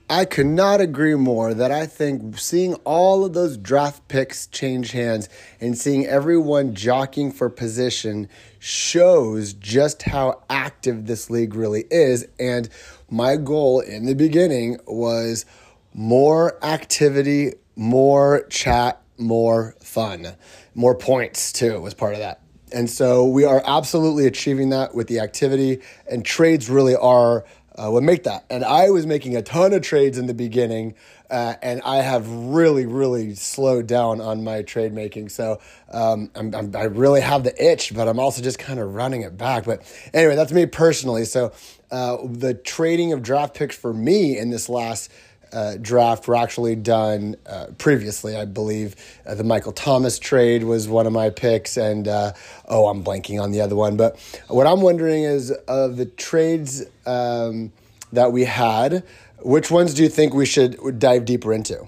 I could not agree more that I think seeing all of those draft picks change hands and seeing everyone jockeying for position shows just how active this league really is. And my goal in the beginning was more activity, more chat, more fun. More points, too, was part of that. And so we are absolutely achieving that with the activity, and trades really are would make that. And I was making a ton of trades in the beginning And I have really, really slowed down on my trade making. So I really have the itch, but I'm also just kind of running it back. But anyway, that's me personally. So the trading of draft picks for me in this last draft were actually done previously. I believe the Michael Thomas trade was one of my picks, and I'm blanking on the other one. But what I'm wondering is, of the trades that we had, which ones do you think we should dive deeper into?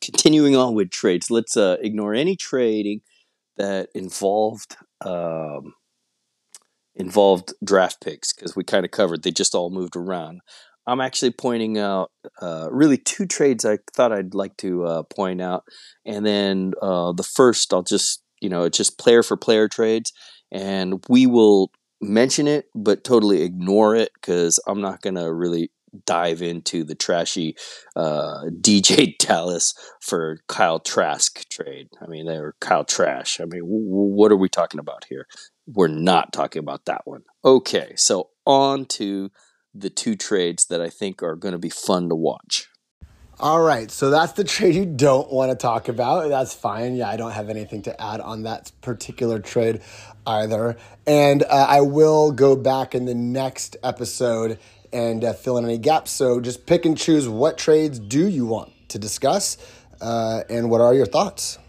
Continuing on with trades, let's ignore any trading that involved draft picks, because we kind of covered. They just all moved around. I'm actually pointing out really two trades I thought I'd like to point out. And then the first, I'll just, it's just player for player trades. And we will mention it, but totally ignore it, because I'm not going to really dive into the trashy DJ Dallas for Kyle Trask trade. I mean, they were Kyle Trash. I mean, what are we talking about here? We're not talking about that one. Okay, so on to the two trades that I think are going to be fun to watch. All right, so that's the trade you don't want to talk about. That's fine. Yeah, I don't have anything to add on that particular trade either. And I will go back in the next episode and fill in any gaps. So just pick and choose what trades do you want to discuss, and what are your thoughts?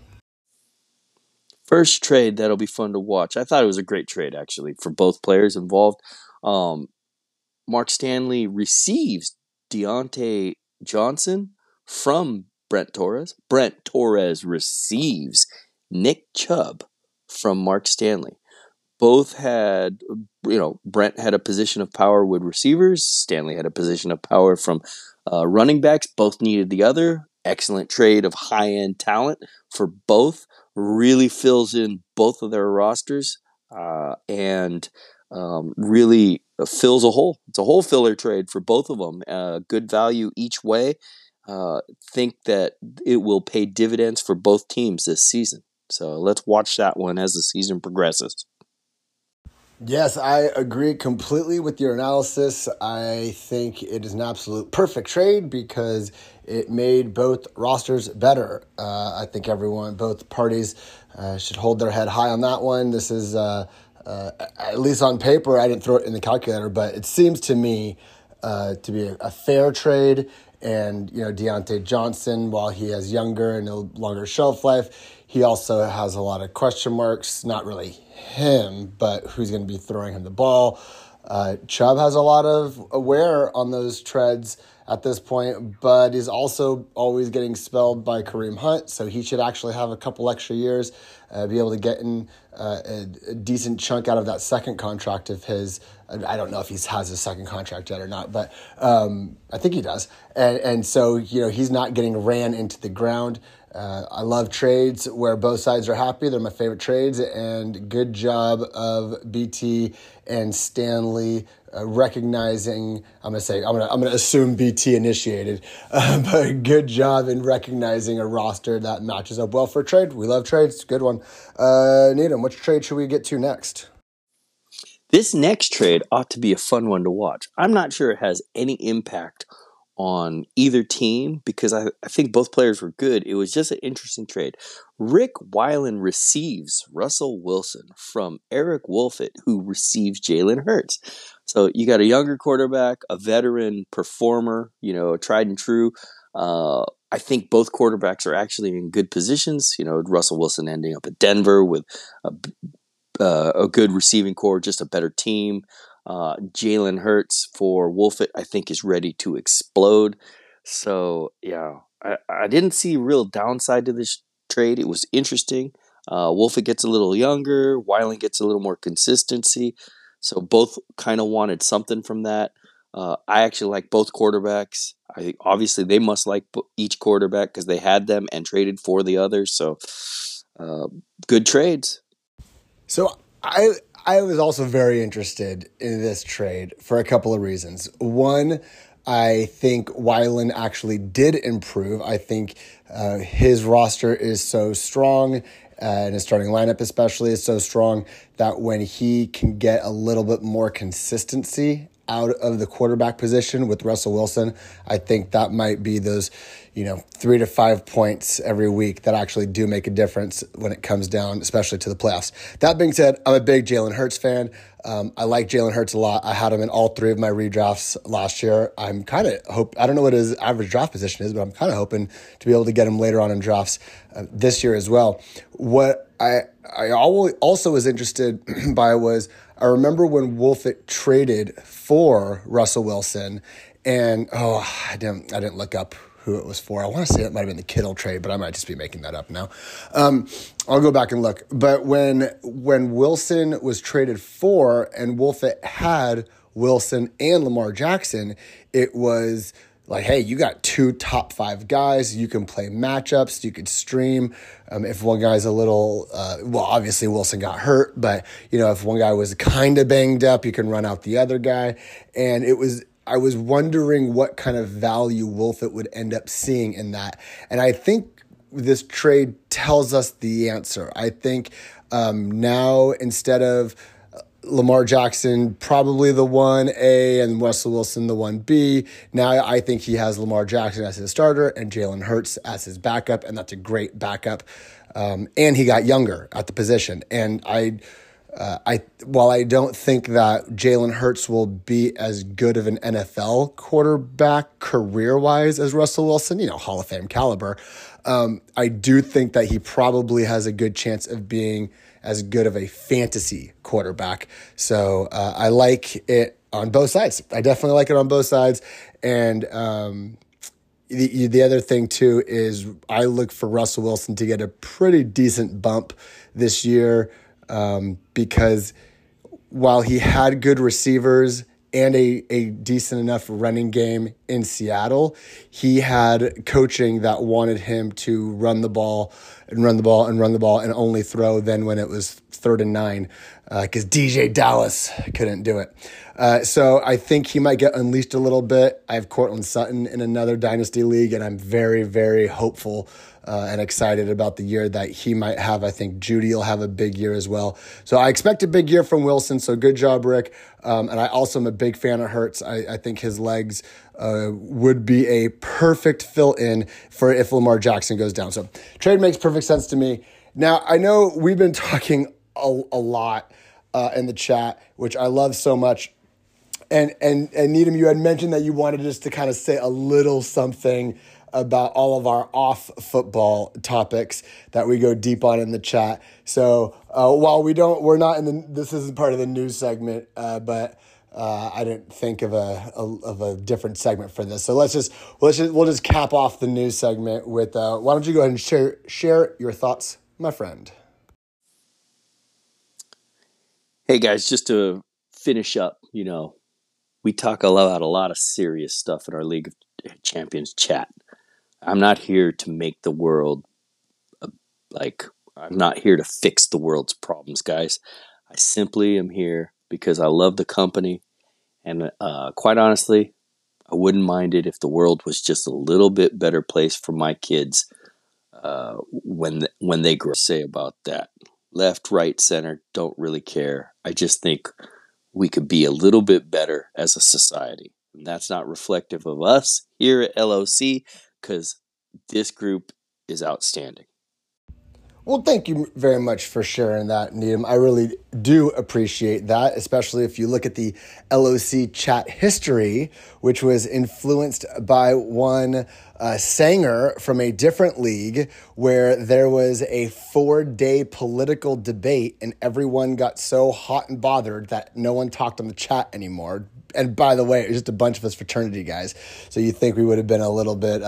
First trade that'll be fun to watch. I thought it was a great trade, actually, for both players involved. Mark Stanley receives Deontay Johnson from Brent Torres. Brent Torres receives Nick Chubb from Mark Stanley. Both had, Brent had a position of power with receivers. Stanley had a position of power from running backs. Both needed the other. Excellent trade of high-end talent for both. Really fills in both of their rosters and really fills a hole. It's a hole filler trade for both of them. Good value each way. Think that it will pay dividends for both teams this season. So let's watch that one as the season progresses. Yes, I agree completely with your analysis. I think it is an absolute perfect trade because it made both rosters better. I think both parties should hold their head high on that one. This is... at least on paper, I didn't throw it in the calculator, but it seems to me to be a fair trade. And, Deontay Johnson, while he has younger and a longer shelf life, he also has a lot of question marks. Not really him, but who's going to be throwing him the ball. Chubb has a lot of wear on those treads at this point, but is also always getting spelled by Kareem Hunt, so he should actually have a couple extra years, be able to get in a decent chunk out of that second contract of his. I don't know if he has a second contract yet or not, but I think he does. And so, he's not getting ran into the ground. I love trades where both sides are happy. They're my favorite trades, and good job of BT and Stanley recognizing. I'm gonna assume BT initiated, but good job in recognizing a roster that matches up well for a trade. We love trades. Good one, Needham. Which trade should we get to next? This next trade ought to be a fun one to watch. I'm not sure it has any impact on either team, because I think both players were good. It was just an interesting trade. Rick Weiland receives Russell Wilson from Eric Wolfett, who receives Jalen Hurts. So you got a younger quarterback, a veteran performer, tried and true. I think both quarterbacks are actually in good positions. Russell Wilson ending up at Denver with a good receiving core, just a better team. Jalen Hurts for Wolfett, I think, is ready to explode. So, yeah, I didn't see real downside to this trade. It was interesting. Wolfett gets a little younger. Weiland gets a little more consistency. So both kind of wanted something from that. I actually like both quarterbacks. Obviously, they must like each quarterback because they had them and traded for the other. So good trades. So I was also very interested in this trade for a couple of reasons. One, I think Weiland actually did improve. I think his roster is so strong, and his starting lineup especially is so strong, that when he can get a little bit more consistency out of the quarterback position with Russell Wilson, I think that might be those, 3 to 5 points every week that actually do make a difference when it comes down, especially to the playoffs. That being said, I'm a big Jalen Hurts fan. I like Jalen Hurts a lot. I had him in all three of my redrafts last year. I'm kind of I don't know what his average draft position is, but I'm kind of hoping to be able to get him later on in drafts this year as well. What I also was interested by was I remember when Wolfett traded for Russell Wilson, and I didn't look up who it was for. I want to say it might have been the Kittle trade, but I might just be making that up now. I'll go back and look. But when Wilson was traded for and Wolfett had Wilson and Lamar Jackson, it was like, hey, you got two top five guys. You can play matchups. You could stream. If one guy's a little, obviously Wilson got hurt, but, if one guy was kind of banged up, you can run out the other guy. And I was wondering what kind of value Wolfett would end up seeing in that. And I think this trade tells us the answer. I think now instead of Lamar Jackson, probably the 1A, and Russell Wilson, the 1B. Now I think he has Lamar Jackson as his starter and Jalen Hurts as his backup, and that's a great backup. And he got younger at the position. And while I don't think that Jalen Hurts will be as good of an NFL quarterback career-wise as Russell Wilson, Hall of Fame caliber, I do think that he probably has a good chance of being as good of a fantasy quarterback. So I like it on both sides. I definitely like it on both sides. And the other thing, too, is I look for Russell Wilson to get a pretty decent bump this year. Because while he had good receivers and a decent enough running game in Seattle, he had coaching that wanted him to run the ball and only throw then when it was 3rd and 9, because DJ Dallas couldn't do it. So I think he might get unleashed a little bit. I have Cortland Sutton in another dynasty league, and I'm very, very hopeful and excited about the year that he might have. I think Judy will have a big year as well. So I expect a big year from Wilson, so good job, Rick. And I also am a big fan of Hurts. I think his legs would be a perfect fill-in for if Lamar Jackson goes down. So trade makes perfect sense to me. Now, I know we've been talking a lot in the chat, which I love so much. And Needham, you had mentioned that you wanted us to kind of say a little something about all of our off-football topics that we go deep on in the chat. So while we're not this isn't part of the news segment, but I didn't think of a different segment for this. So we'll just cap off the news segment with why don't you go ahead and share your thoughts, my friend? Hey guys, just to finish up, we talk about a lot of serious stuff in our League of Champions chat. I'm not here to make the world, I'm not here to fix the world's problems, guys. I simply am here because I love the company, and quite honestly, I wouldn't mind it if the world was just a little bit better place for my kids when they grow. Say about that, left, right, center, don't really care. I just think we could be a little bit better as a society. And that's not reflective of us here at LOC, because this group is outstanding. Well, thank you very much for sharing that, Needham. I really do appreciate that, especially if you look at the LOC chat history, which was influenced by one Sanger from a different league where there was a 4-day political debate and everyone got so hot and bothered that no one talked on the chat anymore. And by the way, it was just a bunch of us fraternity guys. So you think we would have been a little bit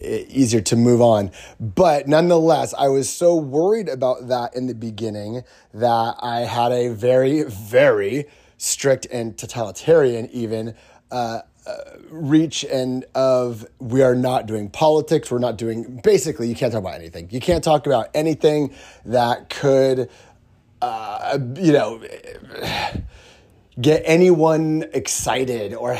easier to move on. But nonetheless, I was so worried about that in the beginning that I had a very, very strict and totalitarian even reach and of we are not doing politics. We're not doing – basically, you can't talk about anything. You can't talk about anything that could, get anyone excited or,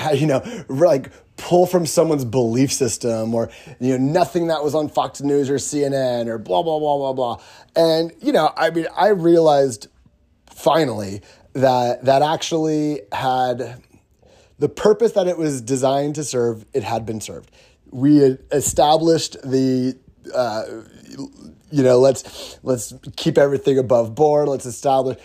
pull from someone's belief system or, nothing that was on Fox News or CNN or blah, blah, blah, blah, blah. And, I realized finally that actually had the purpose that it was designed to serve, it had been served. We had established the, let's keep everything above board. Let's establish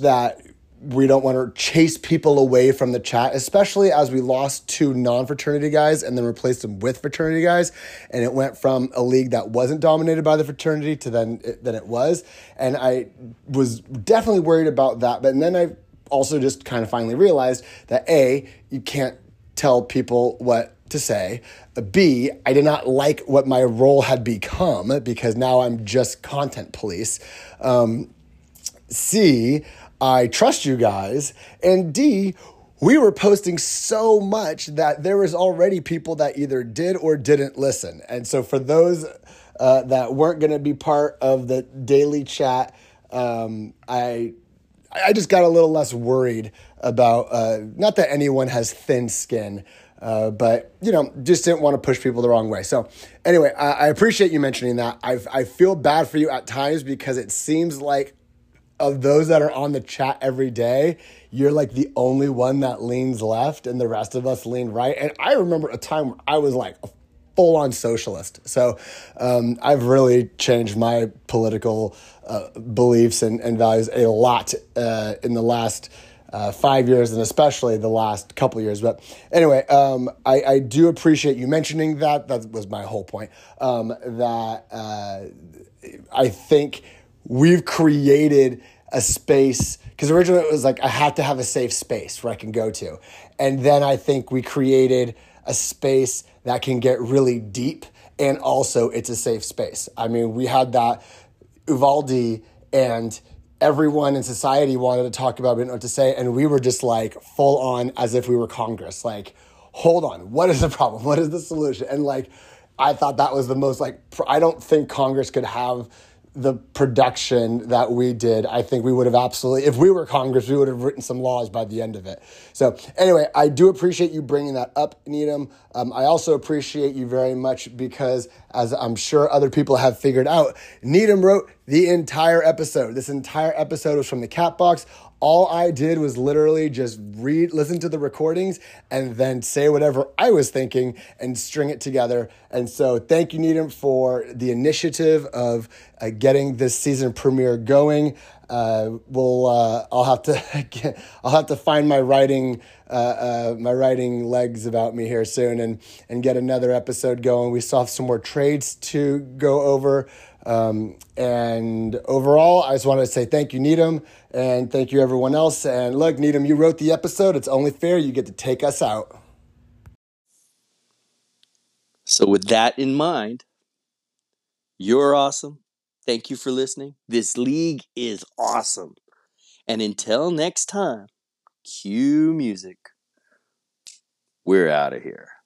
that we don't want to chase people away from the chat, especially as we lost two non-fraternity guys and then replaced them with fraternity guys. And it went from a league that wasn't dominated by the fraternity to then it was. And I was definitely worried about that. But then I also just kind of finally realized that A, you can't tell people what to say. B, I did not like what my role had become because now I'm just content police. C, I trust you guys. And D, we were posting so much that there was already people that either did or didn't listen. And so for those that weren't going to be part of the daily chat, I just got a little less worried about, not that anyone has thin skin, but, just didn't want to push people the wrong way. So anyway, I appreciate you mentioning that. I feel bad for you at times because it seems like of those that are on the chat every day, you're like the only one that leans left and the rest of us lean right. And I remember a time where I was like a full-on socialist. So I've really changed my political beliefs and values a lot in the last 5 years and especially the last couple years. But anyway, I do appreciate you mentioning that. That was my whole point, that I think we've created a space, because originally it was like, I had to have a safe space where I can go to. And then I think we created a space that can get really deep. And also it's a safe space. I mean, we had that Uvalde and everyone in society wanted to talk about, but didn't know what to say. And we were just like full on as if we were Congress, like, hold on, what is the problem? What is the solution? And like, I thought that was the most I don't think Congress could have the production that we did. I think we would have absolutely, if we were Congress, we would have written some laws by the end of it. So anyway, I do appreciate you bringing that up, Needham. I also appreciate you very much because, as I'm sure other people have figured out, Needham wrote the entire episode. This entire episode was from the Catbox. All I did was literally just listen to the recordings, and then say whatever I was thinking and string it together. And so thank you, Needham, for the initiative of getting this season premiere going. I'll have to find my writing legs about me here soon and get another episode going. We still have some more trades to go over. And overall, I just want to say thank you, Needham, and thank you everyone else. And look, Needham, you wrote the episode. It's only fair. You get to take us out. So with that in mind, you're awesome. Thank you for listening. This league is awesome. And until next time, cue music. We're out of here.